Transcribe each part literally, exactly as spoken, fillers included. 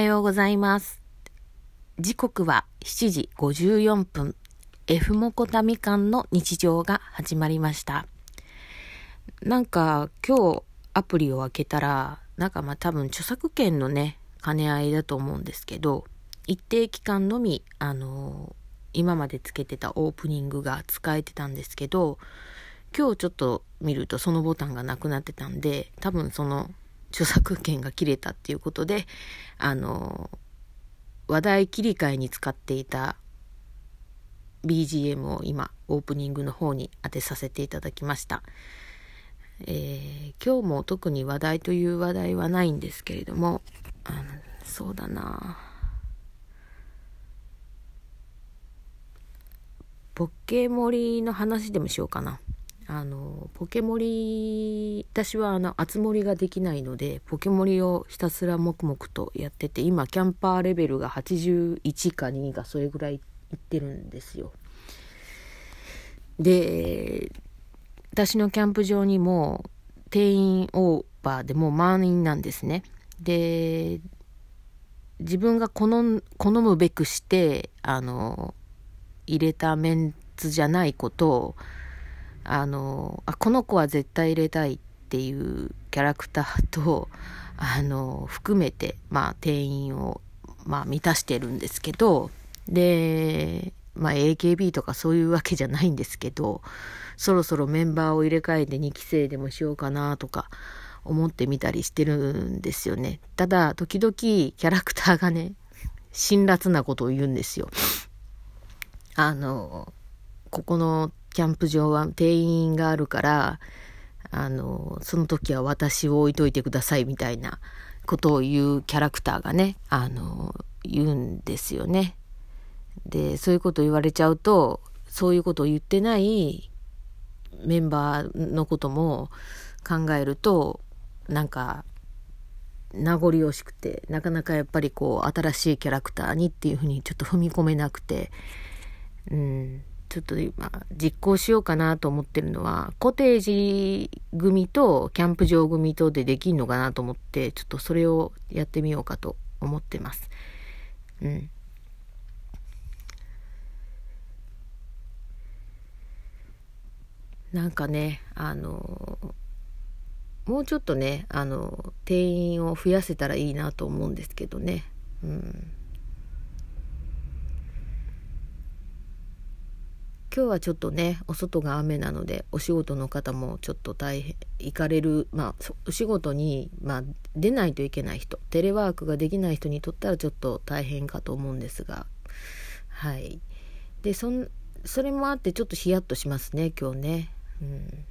はようございます。時刻はしちじごじゅうよんぷん、F モコタミカンの日常が始まりました。なんか今日アプリを開けたら、なんかまあ多分著作権のね、兼ね合いだと思うんですけど、一定期間のみ、あのー、今までつけてたオープニングが使えてたんですけど、今日ちょっと見るとそのボタンがなくなってたんで、多分その著作権が切れたっていうことで、あのー、話題切り替えに使っていた ビージーエム を今オープニングの方に当てさせていただきました。えー、今日も特に話題という話題はないんですけれども、あのそうだなポケモリの話でもしようかな。あのポケモリ、私はあの集盛りができないのでポケモリをひたすら黙々とやってて、今キャンパーレベルがはちじゅういちかにがそれぐらいいってるんですよ。で、私のキャンプ場にも定員オーバーでもう満員なんですね。で、自分が好む、好むべくしてあの入れたメンツじゃないことをあのあこの子は絶対入れたいっていうキャラクターとあの含めて、まあ、定員を、まあ、満たしてるんですけど、で、まあ、エーケービー とかそういうわけじゃないんですけど、そろそろメンバーを入れ替えてにきせいでもしようかなとか思ってみたりしてるんですよね。ただ時々キャラクターがね、辛辣なことを言うんですよ。あのここのキャンプ場は定員があるから、あの、その時は私を置いといてくださいみたいなことを言うキャラクターがね、あの、言うんですよね。で、そういうこと言われちゃうと、そういうことを言ってないメンバーのことも考えると、なんか、名残惜しくて、なかなかやっぱりこう、新しいキャラクターにっていうふうにちょっと踏み込めなくて、うん。ちょっと今実行しようかなと思ってるのはコテージ組とキャンプ場組とでできんのかなと思って、ちょっとそれをやってみようかと思ってます。うん。なんかね、あのもうちょっとね、あの定員を増やせたらいいなと思うんですけどね。うん。今日はちょっとね、お外が雨なので、お仕事の方もちょっと大変、行かれる、まあ、お仕事に、まあ、出ないといけない人、テレワークができない人にとったらちょっと大変かと思うんですが、はい。で、そん、それもあってちょっとヒヤッとしますね、今日ね。うん。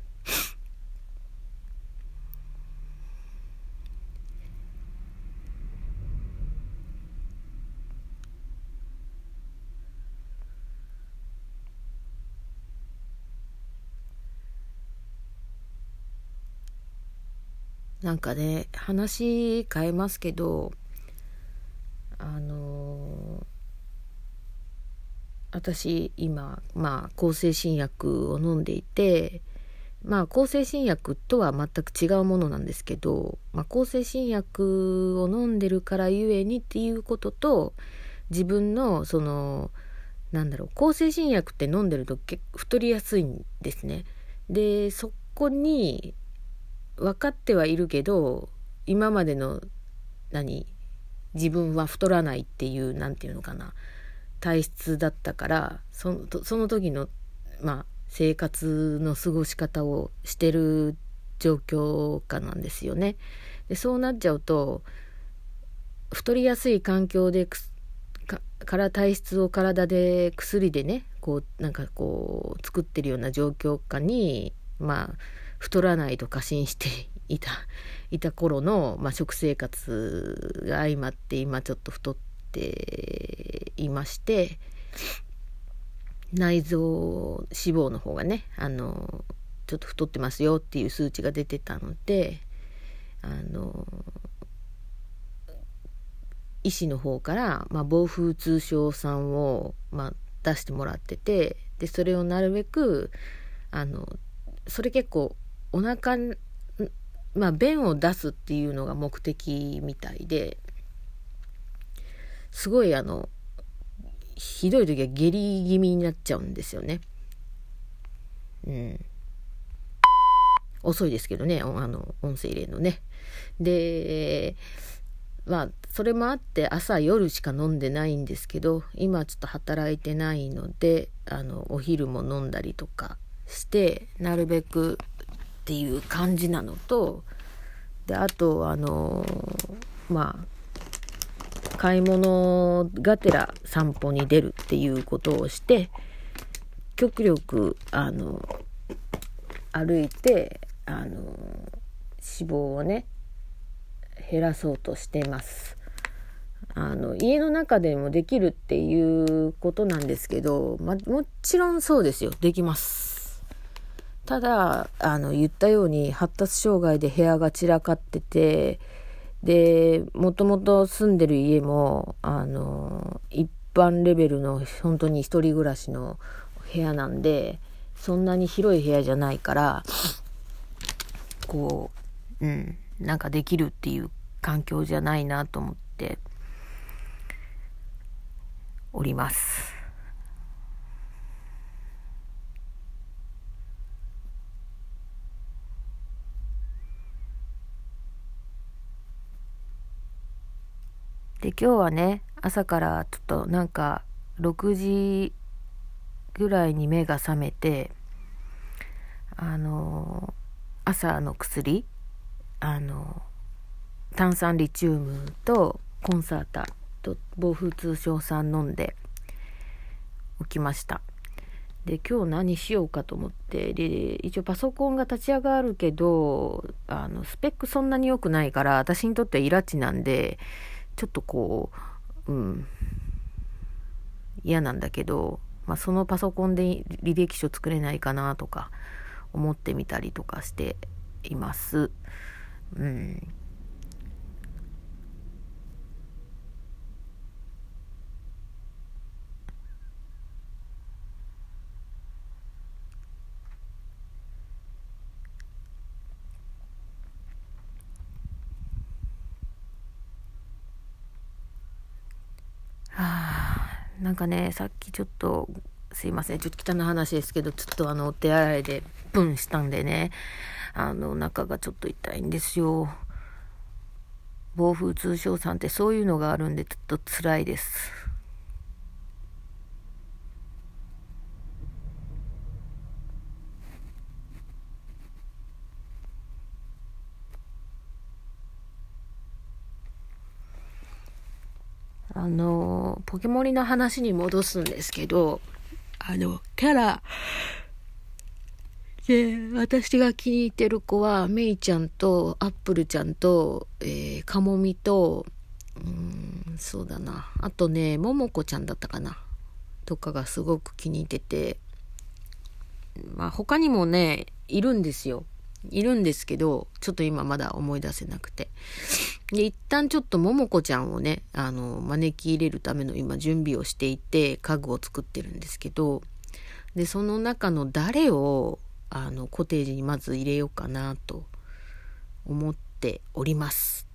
なんかね、話変えますけど、あのー、私今、まあ、向精神薬を飲んでいて、まあ、向精神薬とは全く違うものなんですけど、まあ、向精神薬を飲んでるからゆえにっていうことと、自分のそのなんだろう、向精神薬って飲んでると結構太りやすいんですね。で、そこに分かってはいるけど、今までの何自分は太らないっていう、なんていうのかな、体質だったから、その、その時の、まあ、生活の過ごし方をしてる状況下なんですよね。で、そうなっちゃうと太りやすい環境でかから体質を体で薬でね、こうなんかこう作ってるような状況下に、まあ太らないと過信していたいた頃の、まあ、食生活が相まって今ちょっと太っていまして、内臓脂肪の方がね、あのちょっと太ってますよっていう数値が出てたので、あの医師の方から、まあ、防風通症さんを、まあ、出してもらってて、でそれをなるべくあのそれ結構お腹、まあ便を出すっていうのが目的みたいで、すごいあのひどい時は下痢気味になっちゃうんですよね。うん、遅いですけどね、あの音声入れのね。でまあそれもあって朝夜しか飲んでないんですけど、今ちょっと働いてないのであのお昼も飲んだりとかしてなるべくっていう感じなのと、であとあのまあ買い物がてら散歩に出るっていうことをして、極力あの歩いてあの脂肪をね減らそうとしてます。あの家の中でもできるっていうことなんですけど、ま、もちろんそうですよ、できます。ただあの言ったように発達障害で部屋が散らかってて、でもともと住んでる家もあの一般レベルの本当に一人暮らしの部屋なんで、そんなに広い部屋じゃないからこう、うん、なんかできるっていう環境じゃないなと思っております。で今日はね朝からちょっとなんかろくじぐらいに目が覚めて、あの朝の薬あの炭酸リチウムとコンサータと防風通症酸飲んで起きました。で今日何しようかと思って、で一応パソコンが立ち上がるけどあのスペックそんなに良くないから、私にとってはイラチなんでちょっとこううん嫌なんだけど、まあ、そのパソコンで履歴書作れないかなとか思ってみたりとかしています。うん。なんかねさっきちょっとすいませんちょっと汚い話ですけど、ちょっとあのお手洗いでプンしたんでね、あのお腹がちょっと痛いんですよ。防風通症さんってそういうのがあるんでちょっと辛いです。あのポケモリの話に戻すんですけど、あのキャラで私が気に入ってる子はメイちゃんとアップルちゃんと、えー、カモミとうーんそうだなあとねモモコちゃんだったかなとかがすごく気に入ってて、まあ他にもねいるんですよいるんですけど、ちょっと今まだ思い出せなくて、で一旦ちょっとももこちゃんをねあの招き入れるための今準備をしていて家具を作ってるんですけど、でその中の誰をあのコテージにまず入れようかなと思っております。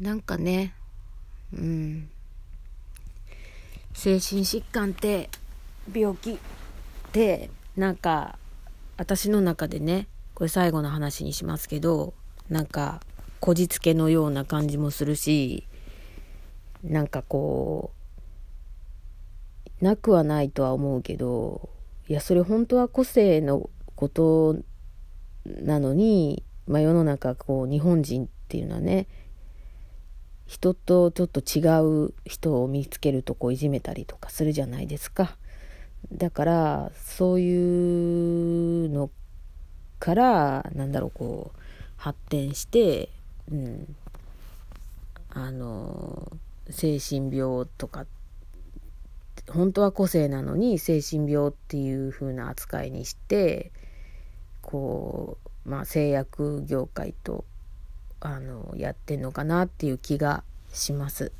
なんかね、うん、精神疾患って病気ってなんか私の中でね、これ最後の話にしますけど、なんかこじつけのような感じもするし、なんかこうなくはないとは思うけど、いやそれ本当は個性のことなのに、まあ、世の中こう日本人っていうのはね人とちょっと違う人を見つけるとこういじめたりとかするじゃないですか。だからそういうのからなんだろうこう発展して、うん、あの精神病とか本当は個性なのに精神病っていう風な扱いにしてこう、まあ、製薬業界とあのやってんのかなっていう気がします。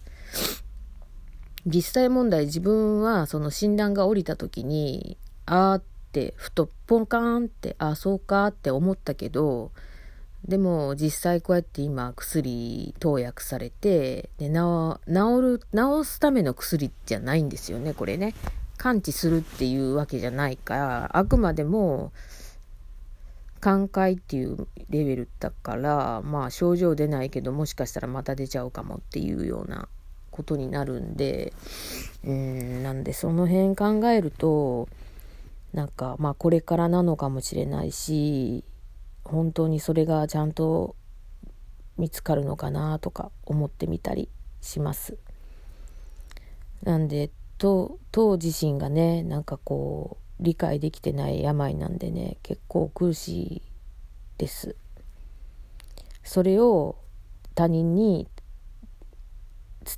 実際問題、自分はその診断が下りた時にあーってふとポンカーンってあそうかって思ったけど、でも実際こうやって今薬投薬されてで 治, 治る治すための薬じゃないんですよね、これね。完治するっていうわけじゃないから、あくまでも寛解っていうレベルだから、まあ症状出ないけどもしかしたらまた出ちゃうかもっていうようなことになるんで、うーんなんでその辺考えるとなんかまあこれからなのかもしれないし、本当にそれがちゃんと見つかるのかなとか思ってみたりします。なんでと当自身がねなんかこう理解できてない病なんでね結構苦しいです。それを他人に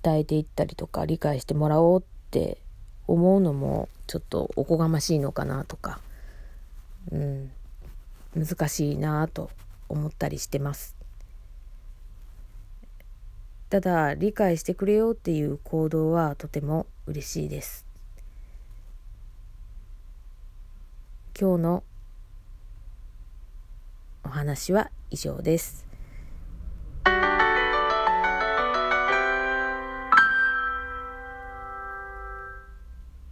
伝えていったりとか理解してもらおうって思うのもちょっとおこがましいのかなとか、うん難しいなと思ったりしてます。ただ理解してくれようっていう行動はとても嬉しいです。今日のお話は以上です。